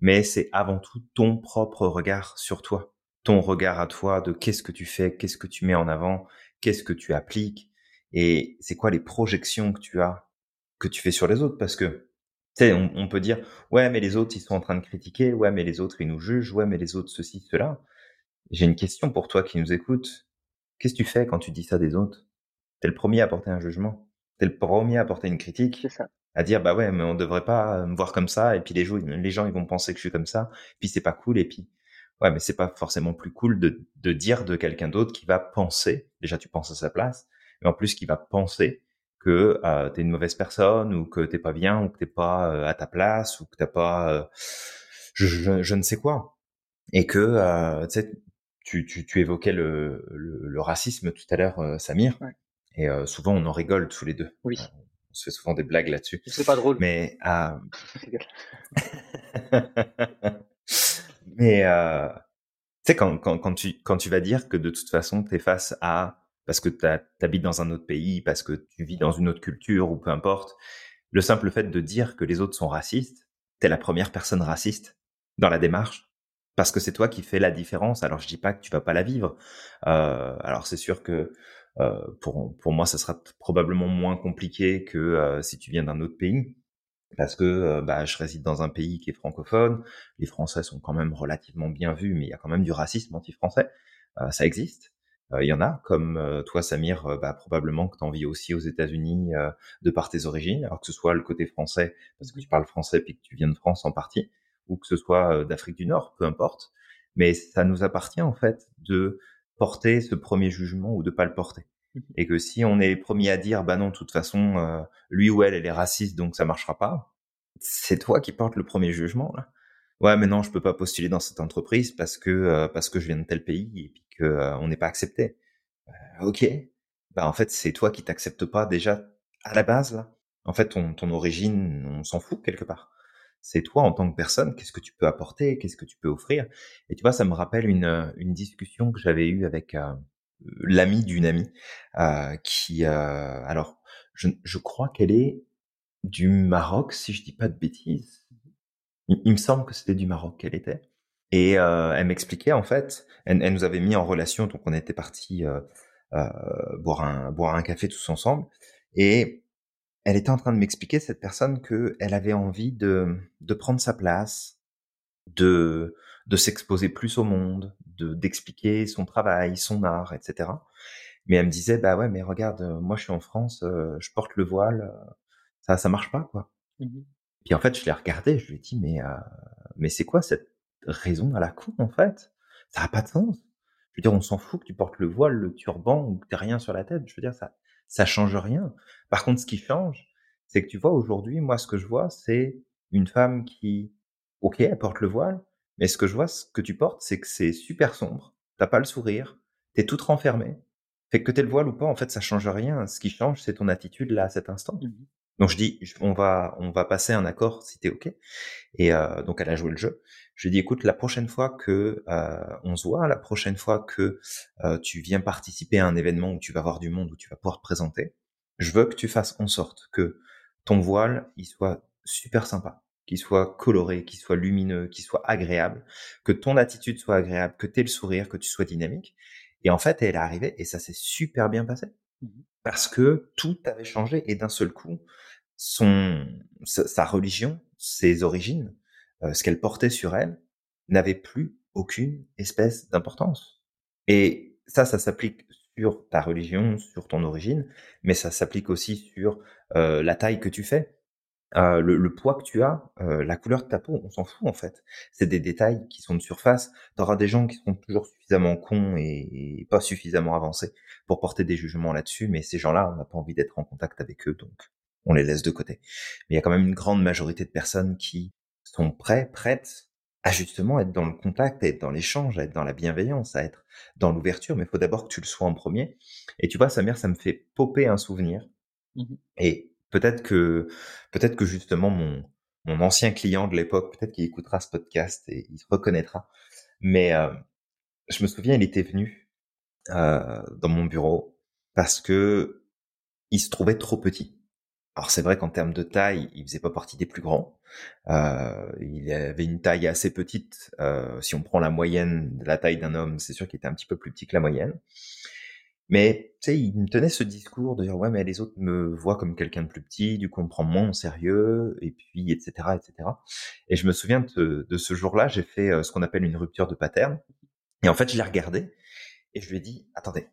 mais c'est avant tout ton propre regard sur toi, ton regard à toi de qu'est-ce que tu fais, qu'est-ce que tu mets en avant, qu'est-ce que tu appliques, et c'est quoi les projections que tu fais sur les autres, parce que tu sais, on peut dire « ouais, mais les autres, ils sont en train de critiquer, ouais, mais les autres, ils nous jugent, ouais, mais les autres, ceci, cela ». J'ai une question pour toi qui nous écoute. Qu'est-ce que tu fais quand tu dis ça des autres? T'es le premier à porter un jugement. T'es le premier à porter une critique. C'est ça. À dire, bah ouais, mais on devrait pas me voir comme ça. Et puis les gens, ils vont penser que je suis comme ça. Puis c'est pas cool. Et puis, ouais, mais c'est pas forcément plus cool de dire de quelqu'un d'autre qui va penser. Déjà, tu penses à sa place. Mais en plus, qui va penser que t'es une mauvaise personne ou que t'es pas bien ou que t'es pas à ta place ou que t'as pas, je ne sais quoi. Et que, tu sais, tu évoquais le racisme tout à l'heure, Samir, ouais. Et souvent on en rigole tous les deux. Oui. On se fait souvent des blagues là-dessus. C'est pas drôle. Mais mais tu sais quand tu vas dire que de toute façon t'es face à parce que t'habites dans un autre pays, parce que tu vis dans une autre culture ou peu importe, le simple fait de dire que les autres sont racistes, t'es la première personne raciste dans la démarche. Parce que c'est toi qui fais la différence. Alors, je dis pas que tu vas pas la vivre. Alors, c'est sûr que pour moi, ça sera probablement moins compliqué que si tu viens d'un autre pays. Parce que je réside dans un pays qui est francophone. Les Français sont quand même relativement bien vus, mais il y a quand même du racisme anti-français. Ça existe. Il y en a, comme toi, Samir, probablement que t'en vis aussi aux États-Unis de par tes origines. Alors que ce soit le côté français, parce que tu parles français puis que tu viens de France en partie, ou que ce soit d'Afrique du Nord, peu importe, mais ça nous appartient en fait de porter ce premier jugement ou de pas le porter. Et que si on est les premiers à dire « bah non, de toute façon, lui ou elle est raciste, donc ça marchera pas », c'est toi qui portes le premier jugement, là. Ouais, mais non, je peux pas postuler dans cette entreprise parce que je viens de tel pays et puis que on n'est pas accepté. Ok, bah en fait, c'est toi qui t'acceptes pas déjà à la base, là. En fait, ton origine, on s'en fout quelque part. C'est toi en tant que personne, qu'est-ce que tu peux apporter, qu'est-ce que tu peux offrir. Et tu vois, ça me rappelle une discussion que j'avais eue avec l'amie d'une amie qui, alors, je crois qu'elle est du Maroc, si je dis pas de bêtises. Il me semble que c'était du Maroc qu'elle était. Et elle m'expliquait en fait, elle nous avait mis en relation, donc on était partis boire un café tous ensemble. Et elle était en train de m'expliquer, cette personne, qu'elle avait envie de prendre sa place, de s'exposer plus au monde, d'expliquer son travail, son art, etc. Mais elle me disait, bah ouais, mais regarde, moi je suis en France, je porte le voile, ça marche pas, quoi. Mm-hmm. Puis en fait, je l'ai regardée, je lui ai dit, mais c'est quoi cette raison à la con, en fait? Ça n'a pas de sens. Je veux dire, on s'en fout que tu portes le voile, le turban ou que t'as rien sur la tête. Je veux dire, ça change rien. Par contre, ce qui change, c'est que tu vois, aujourd'hui, moi, ce que je vois, c'est une femme qui, ok, elle porte le voile, mais ce que je vois, ce que tu portes, c'est que c'est super sombre, t'as pas le sourire, t'es toute renfermée. Fait que t'aies le voile ou pas, en fait, ça change rien. Ce qui change, c'est ton attitude là, à cet instant. Mm-hmm. Donc je dis, on va passer un accord si t'es ok. Et donc elle a joué le jeu. Je lui ai dit, écoute, la prochaine fois que on se voit, la prochaine fois que tu viens participer à un événement où tu vas voir du monde, où tu vas pouvoir te présenter, je veux que tu fasses en sorte que ton voile, il soit super sympa, qu'il soit coloré, qu'il soit lumineux, qu'il soit agréable, que ton attitude soit agréable, que t'aies le sourire, que tu sois dynamique. Et en fait, elle est arrivée et ça s'est super bien passé. Parce que tout avait changé et d'un seul coup, sa religion, ses origines, ce qu'elle portait sur elle, n'avait plus aucune espèce d'importance. Et ça s'applique sur ta religion, sur ton origine, mais ça s'applique aussi sur la taille que tu fais, le poids que tu as, la couleur de ta peau, on s'en fout en fait. C'est des détails qui sont de surface. T'auras des gens qui seront toujours suffisamment cons et pas suffisamment avancés pour porter des jugements là-dessus, mais ces gens-là, on n'a pas envie d'être en contact avec eux, donc on les laisse de côté. Mais il y a quand même une grande majorité de personnes qui sont prêtes à justement être dans le contact, à être dans l'échange, à être dans la bienveillance, à être dans l'ouverture, mais il faut d'abord que tu le sois en premier. Et tu vois, Samir, ça me fait popper un souvenir. Mm-hmm. Et peut-être que justement mon ancien client de l'époque, peut-être qu'il écoutera ce podcast et il se reconnaîtra. Mais je me souviens, il était venu dans mon bureau parce que il se trouvait trop petit. Alors c'est vrai qu'en termes de taille, il faisait pas partie des plus grands. Il avait une taille assez petite. Si on prend la moyenne de la taille d'un homme, c'est sûr qu'il était un petit peu plus petit que la moyenne. Mais tu sais, il me tenait ce discours de dire ouais, mais les autres me voient comme quelqu'un de plus petit, du coup on me prend moins au sérieux, et puis etc., etc. Et je me souviens de ce jour-là, j'ai fait ce qu'on appelle une rupture de pattern. Et en fait, je l'ai regardé et je lui ai dit attendez,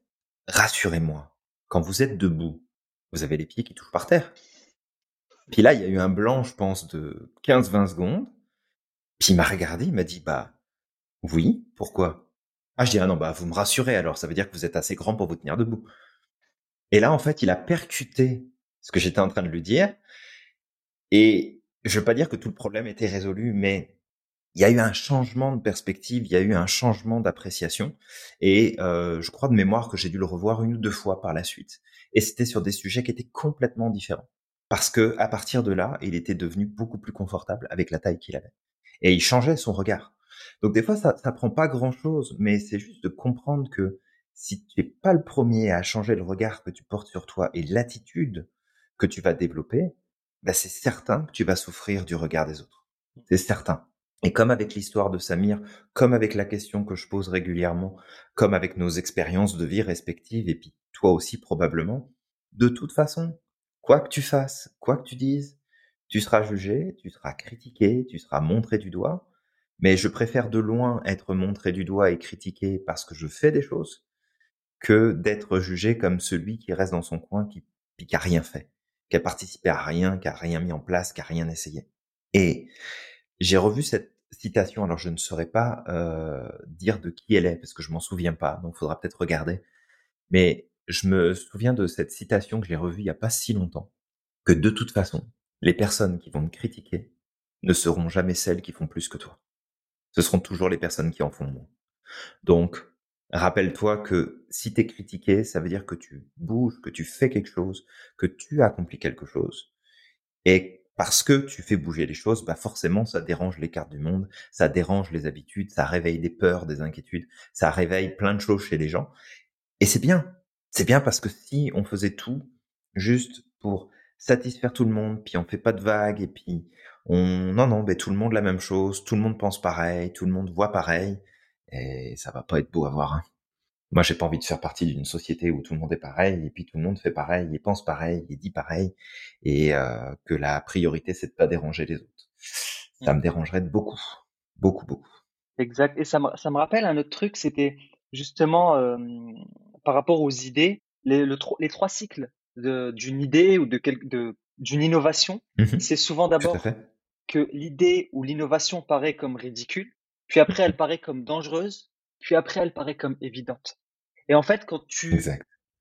rassurez-moi, quand vous êtes debout, vous avez les pieds qui touchent par terre. Puis là, il y a eu un blanc, je pense, de 15-20 secondes. Puis il m'a regardé, il m'a dit, bah, oui, pourquoi? Ah, je dis, ah non, bah, vous me rassurez alors, ça veut dire que vous êtes assez grand pour vous tenir debout. Et là, en fait, il a percuté ce que j'étais en train de lui dire. Et je veux pas dire que tout le problème était résolu, mais il y a eu un changement de perspective, il y a eu un changement d'appréciation. Et je crois de mémoire que j'ai dû le revoir 1 ou 2 fois par la suite. Et c'était sur des sujets qui étaient complètement différents. Parce que, à partir de là, il était devenu beaucoup plus confortable avec la taille qu'il avait. Et il changeait son regard. Donc, des fois, ça prend pas grand chose, mais c'est juste de comprendre que si tu es pas le premier à changer le regard que tu portes sur toi et l'attitude que tu vas développer, bah, c'est certain que tu vas souffrir du regard des autres. C'est certain. Et comme avec l'histoire de Samir, comme avec la question que je pose régulièrement, comme avec nos expériences de vie respectives, et puis toi aussi probablement, de toute façon, quoi que tu fasses, quoi que tu dises, tu seras jugé, tu seras critiqué, tu seras montré du doigt, mais je préfère de loin être montré du doigt et critiqué parce que je fais des choses que d'être jugé comme celui qui reste dans son coin, qui a rien fait, qui a participé à rien, qui a rien mis en place, qui a rien essayé. Et j'ai revu cette citation, alors je ne saurais pas dire de qui elle est, parce que je m'en souviens pas, donc faudra peut-être regarder. Mais Je me souviens de cette citation que j'ai revue il n'y a pas si longtemps, que de toute façon, les personnes qui vont me critiquer ne seront jamais celles qui font plus que toi. Ce seront toujours les personnes qui en font moins. Donc, rappelle-toi que si t'es critiqué, ça veut dire que tu bouges, que tu fais quelque chose, que tu accomplis quelque chose. Et parce que tu fais bouger les choses, bah forcément, ça dérange les cartes du monde, ça dérange les habitudes, ça réveille des peurs, des inquiétudes, ça réveille plein de choses chez les gens. Et c'est bien. C'est bien parce que si on faisait tout juste pour satisfaire tout le monde, puis on fait pas de vagues, et puis non, tout le monde la même chose, tout le monde pense pareil, tout le monde voit pareil, et ça va pas être beau à voir, hein. Moi, j'ai pas envie de faire partie d'une société où tout le monde est pareil, et puis tout le monde fait pareil, et pense pareil, et dit pareil, et que la priorité, c'est de pas déranger les autres. Ça me dérangerait beaucoup. Exact. Et ça me rappelle un autre truc, c'était justement par rapport aux idées, les trois cycles d'une idée ou d'une innovation. C'est souvent d'abord que l'idée ou l'innovation paraît comme ridicule, puis après elle paraît comme dangereuse, puis après elle paraît comme évidente. Et en fait, quand tu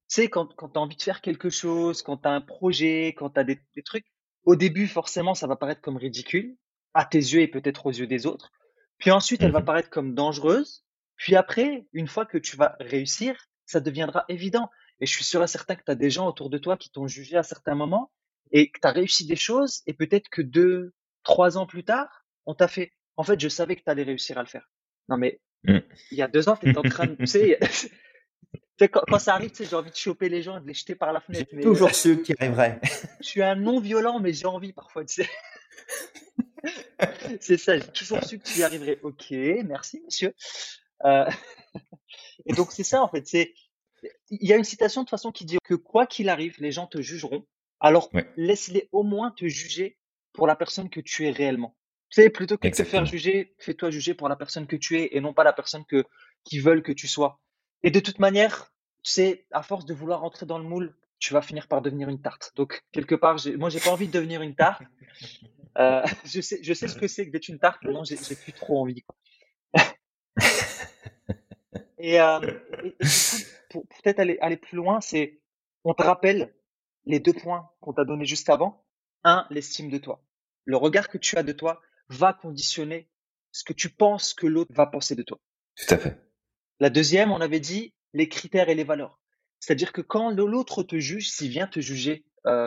sais, quand tu as envie de faire quelque chose, quand tu as un projet, quand tu as des trucs, au début, forcément, ça va paraître comme ridicule, à tes yeux et peut-être aux yeux des autres. Puis ensuite, elle va paraître comme dangereuse. Puis après, une fois que tu vas réussir, ça deviendra évident. Et je suis sûr et certain que tu as des gens autour de toi qui t'ont jugé à certains moments et que tu as réussi des choses et peut-être que 2, 3 ans plus tard, on t'a fait... En fait, je savais que tu allais réussir à le faire. Non, mais il y a 2 ans, tu étais en train de... Tu sais, quand ça arrive, tu sais, j'ai envie de choper les gens et de les jeter par la fenêtre. J'ai toujours su qu'il arriverait. Je suis un non-violent, mais j'ai envie parfois, tu sais. C'est ça, j'ai toujours su que tu y arriverais. Ok, merci, monsieur. Et donc, c'est ça, en fait. Il y a une citation, de toute façon, qui dit que quoi qu'il arrive, les gens te jugeront. Alors, laisse-les au moins te juger pour la personne que tu es réellement. Tu sais, plutôt que de te faire juger, fais-toi juger pour la personne que tu es et non pas la personne qu'ils veulent que tu sois. Et de toute manière, tu sais, à force de vouloir rentrer dans le moule, tu vas finir par devenir une tarte. Donc, quelque part, j'ai pas envie de devenir une tarte. Je sais ce que c'est que d'être une tarte. Non, j'ai plus trop envie. Et pour peut-être aller plus loin, c'est on te rappelle les 2 points qu'on t'a donnés juste avant. 1, l'estime de toi. Le regard que tu as de toi va conditionner ce que tu penses que l'autre va penser de toi. Tout à fait. La deuxième, on avait dit les critères et les valeurs. C'est-à-dire que quand l'autre te juge, s'il vient te juger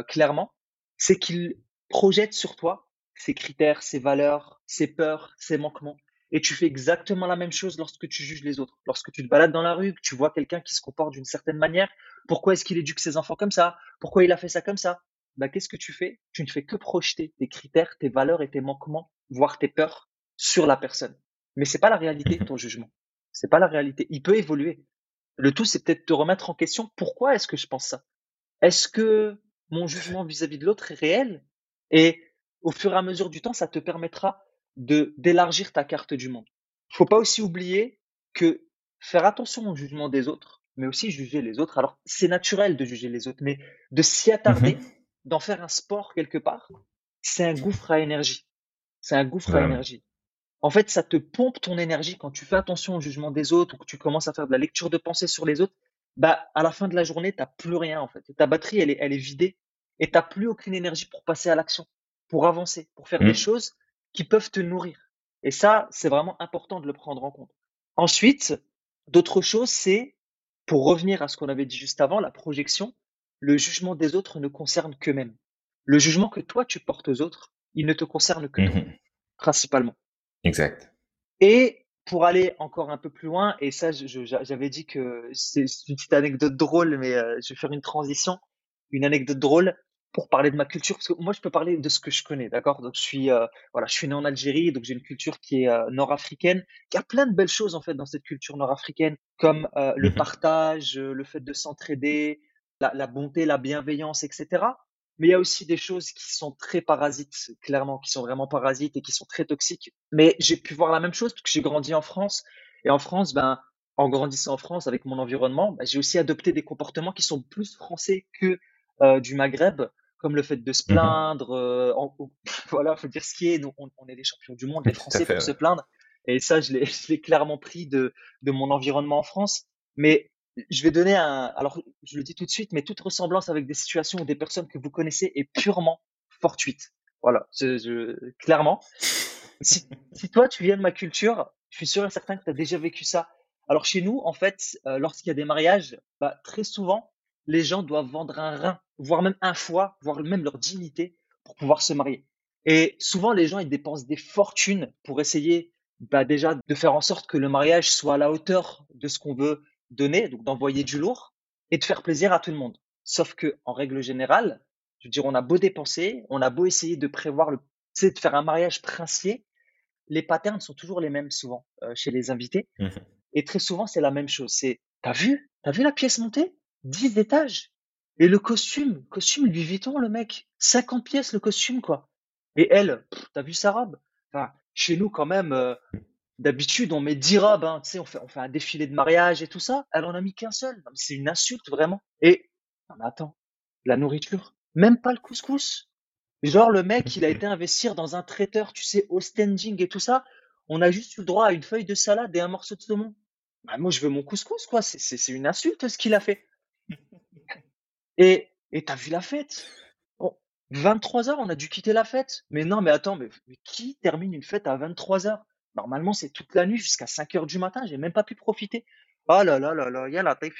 clairement, c'est qu'il projette sur toi ses critères, ses valeurs, ses peurs, ses manquements. Et tu fais exactement la même chose lorsque tu juges les autres. Lorsque tu te balades dans la rue, que tu vois quelqu'un qui se comporte d'une certaine manière, pourquoi est-ce qu'il éduque ses enfants comme ça? Pourquoi il a fait ça comme ça? Bah, qu'est-ce que tu fais? Tu ne fais que projeter tes critères, tes valeurs et tes manquements, voire tes peurs sur la personne. Mais c'est pas la réalité de ton jugement. C'est pas la réalité. Il peut évoluer. Le tout, c'est peut-être te remettre en question. Pourquoi est-ce que je pense ça? Est-ce que mon jugement vis-à-vis de l'autre est réel? Et au fur et à mesure du temps, ça te permettra d'élargir ta carte du monde. Faut pas aussi oublier que faire attention au jugement des autres, mais aussi juger les autres. Alors, c'est naturel de juger les autres, mais de s'y attarder, d'en faire un sport quelque part, c'est un gouffre à énergie. C'est un gouffre à énergie. En fait, ça te pompe ton énergie quand tu fais attention au jugement des autres ou que tu commences à faire de la lecture de pensée sur les autres. Bah, à la fin de la journée, t'as plus rien, en fait. Ta batterie, elle est vidée et t'as plus aucune énergie pour passer à l'action, pour avancer, pour faire des choses qui peuvent te nourrir. Et ça, c'est vraiment important de le prendre en compte. Ensuite, d'autres choses, c'est, pour revenir à ce qu'on avait dit juste avant, la projection, le jugement des autres ne concerne qu'eux-mêmes. Le jugement que toi, tu portes aux autres, il ne te concerne que toi, principalement. Exact. Et pour aller encore un peu plus loin, et ça, j'avais dit que c'est une petite anecdote drôle, mais je vais faire une transition, une anecdote drôle pour parler de ma culture, parce que moi, je peux parler de ce que je connais, d'accord? Donc, je suis né en Algérie, donc j'ai une culture qui est nord-africaine. Il y a plein de belles choses, en fait, dans cette culture nord-africaine, comme le partage, le fait de s'entraider, la bonté, la bienveillance, etc. Mais il y a aussi des choses qui sont très parasites, clairement, qui sont vraiment parasites et qui sont très toxiques. Mais j'ai pu voir la même chose parce que j'ai grandi en France. Et en France, ben, en grandissant en France avec mon environnement, ben, j'ai aussi adopté des comportements qui sont plus français que du Maghreb, comme le fait de se plaindre. Voilà, faut dire ce qui est. Donc, on est les champions du monde, les Français, pour se plaindre. Et ça, je l'ai clairement pris de mon environnement en France. Mais Je vais donner un, alors je le dis tout de suite, mais toute ressemblance avec des situations ou des personnes que vous connaissez est purement fortuite. Voilà, clairement. Si toi, tu viens de ma culture, je suis sûr et certain que tu as déjà vécu ça. Alors chez nous, en fait, lorsqu'il y a des mariages, bah, très souvent, les gens doivent vendre un rein, voire même un foie, voire même leur dignité pour pouvoir se marier. Et souvent, les gens, ils dépensent des fortunes pour essayer déjà de faire en sorte que le mariage soit à la hauteur de ce qu'on veut donner, donc d'envoyer du lourd et de faire plaisir à tout le monde. Sauf que, en règle générale, je veux dire, on a beau dépenser, on a beau essayer de prévoir, de faire un mariage princier, les patterns sont toujours les mêmes souvent chez les invités. Mmh. Et très souvent, c'est la même chose. C'est, t'as vu la pièce monter? 10 étages. Et le costume Louis Vuitton, le mec. 50 pièces le costume, quoi. Et elle, t'as vu sa robe? Enfin, chez nous, quand même, d'habitude, on met 10 robes, hein, tu sais, on fait un défilé de mariage et tout ça. Elle en a mis qu'un seul. Non, mais c'est une insulte, vraiment. Et, non, mais attends, la nourriture, même pas le couscous. Genre, le mec, il a été investir dans un traiteur, tu sais, au standing et tout ça. On a juste eu le droit à une feuille de salade et un morceau de saumon. Bah, moi, je veux mon couscous, quoi. C'est une insulte, ce qu'il a fait. Et t'as vu la fête? Bon, 23h, on a dû quitter la fête. Mais non, mais attends, mais qui termine une fête à 23h? Normalement, c'est toute la nuit jusqu'à 5h du matin. J'ai même pas pu profiter. Oh là là là là, il y a la taif.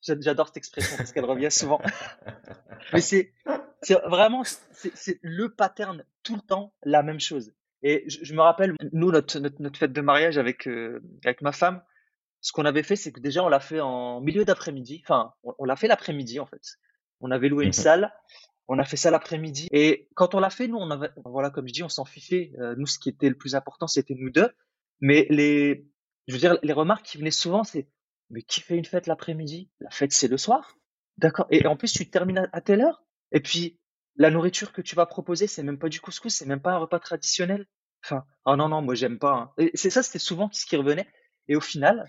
J'adore cette expression parce qu'elle revient souvent. Mais c'est vraiment le pattern, tout le temps, la même chose. Et je me rappelle, nous, notre fête de mariage avec ma femme, ce qu'on avait fait, c'est que déjà, on l'a fait en milieu d'après-midi. Enfin, on l'a fait l'après-midi, en fait. On avait loué une salle. On a fait ça l'après-midi. Et quand on l'a fait, nous, voilà, comme je dis, on s'en fichait. Nous, ce qui était le plus important, c'était nous deux. Mais les remarques qui venaient souvent, c'est, mais qui fait une fête l'après-midi? La fête, c'est le soir. D'accord. Et en plus, tu termines à telle heure. Et puis, la nourriture que tu vas proposer, c'est même pas du couscous, c'est même pas un repas traditionnel. Enfin, oh non, moi, j'aime pas. Hein. Et c'était souvent ce qui revenait. Et au final,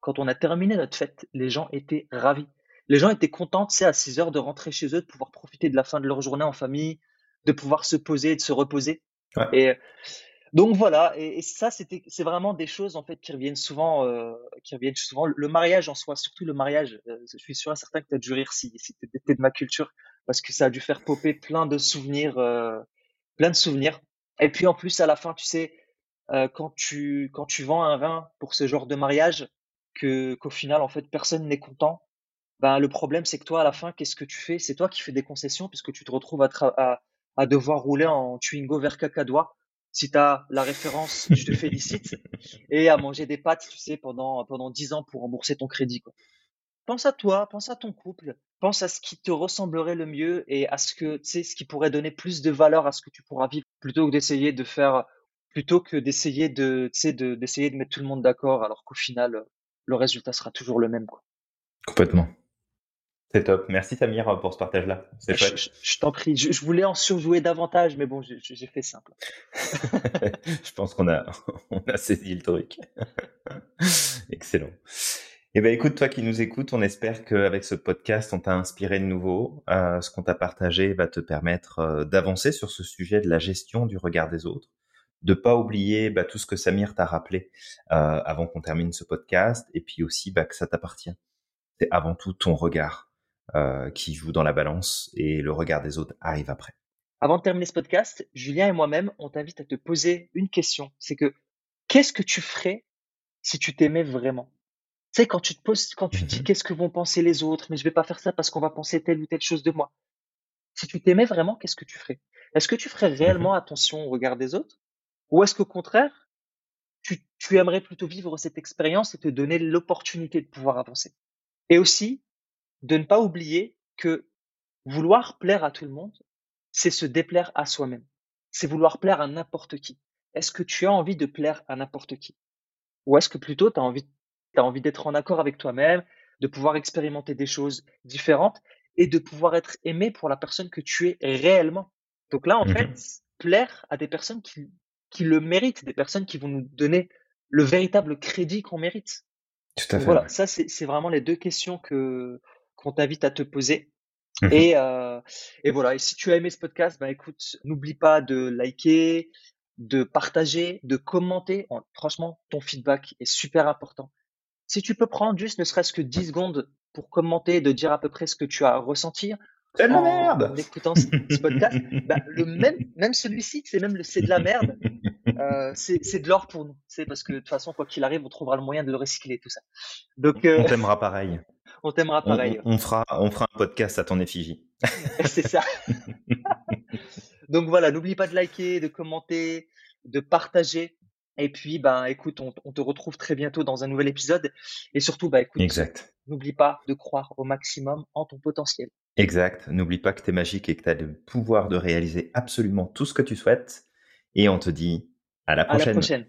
quand on a terminé notre fête, les gens étaient ravis. Les gens étaient contents, tu sais, à 6 heures de rentrer chez eux, de pouvoir profiter de la fin de leur journée en famille, de pouvoir se poser, de se reposer. Ouais. Et donc voilà, et ça, c'est vraiment des choses en fait qui reviennent souvent. Le mariage en soi, surtout le mariage, je suis sûr et certain que tu as dû rire si tu étais de ma culture, parce que ça a dû faire popper plein de souvenirs. Et puis en plus, à la fin, tu sais, quand tu vends un vin pour ce genre de mariage, qu'au final, en fait, personne n'est content. Ben, le problème, c'est que toi, à la fin, qu'est-ce que tu fais? C'est toi qui fais des concessions puisque tu te retrouves à devoir rouler en Twingo vers Cacadois. Si tu as la référence, je te félicite. Et à manger des pâtes, tu sais, pendant 10 ans pour rembourser ton crédit, quoi. Pense à toi, pense à ton couple, pense à ce qui te ressemblerait le mieux et à ce qui pourrait donner plus de valeur à ce que tu pourras vivre plutôt que d'essayer de mettre tout le monde d'accord alors qu'au final, le résultat sera toujours le même, quoi. Complètement. C'est top. Merci Samir pour ce partage-là. C'est chouette. Je t'en prie. Je voulais en surjouer davantage, mais bon, j'ai fait simple. Je pense qu'on a saisi le truc. Excellent. Eh ben, écoute, toi qui nous écoutes, on espère qu'avec ce podcast, on t'a inspiré de nouveau. Ce qu'on t'a partagé va te permettre d'avancer sur ce sujet de la gestion du regard des autres, de pas oublier tout ce que Samir t'a rappelé avant qu'on termine ce podcast, et puis aussi que ça t'appartient. C'est avant tout ton regard qui joue dans la balance et le regard des autres arrive après. Avant de terminer ce podcast, Julien et moi-même, on t'invite à te poser une question. C'est que, qu'est-ce que tu ferais si tu t'aimais vraiment? Tu sais, quand tu te dis qu'est-ce que vont penser les autres, mais je vais pas faire ça parce qu'on va penser telle ou telle chose de moi. Si tu t'aimais vraiment, qu'est-ce que tu ferais? Est-ce que tu ferais réellement attention au regard des autres? Ou est-ce qu'au contraire, tu aimerais plutôt vivre cette expérience et te donner l'opportunité de pouvoir avancer? Et aussi, de ne pas oublier que vouloir plaire à tout le monde, c'est se déplaire à soi-même. C'est vouloir plaire à n'importe qui. Est-ce que tu as envie de plaire à n'importe qui? Ou est-ce que plutôt tu as envie d'être en accord avec toi-même, de pouvoir expérimenter des choses différentes et de pouvoir être aimé pour la personne que tu es réellement? Donc là, en fait, plaire à des personnes qui le méritent, des personnes qui vont nous donner le véritable crédit qu'on mérite. Tout à fait. Voilà, ça c'est vraiment les deux questions qu'on t'invite à te poser. Et voilà. Et si tu as aimé ce podcast, écoute, n'oublie pas de liker, de partager, de commenter. Franchement, ton feedback est super important. Si tu peux prendre juste ne serait-ce que 10 secondes pour commenter, de dire à peu près ce que tu as ressenti c'est de la merde en écoutant ce podcast, bah, même celui-ci, c'est de la merde, c'est de l'or pour nous. C'est parce que de toute façon, quoi qu'il arrive, on trouvera le moyen de le recycler, tout ça. Donc, on t'aimera pareil. On t'aimera pareil. On fera un podcast à ton effigie. C'est ça. Donc voilà, n'oublie pas de liker, de commenter, de partager. Et puis, bah, écoute, on te retrouve très bientôt dans un nouvel épisode. Et surtout, bah, écoute, exact. N'oublie pas de croire au maximum en ton potentiel. Exact. N'oublie pas que tu es magique et que tu as le pouvoir de réaliser absolument tout ce que tu souhaites. Et on te dit à la prochaine.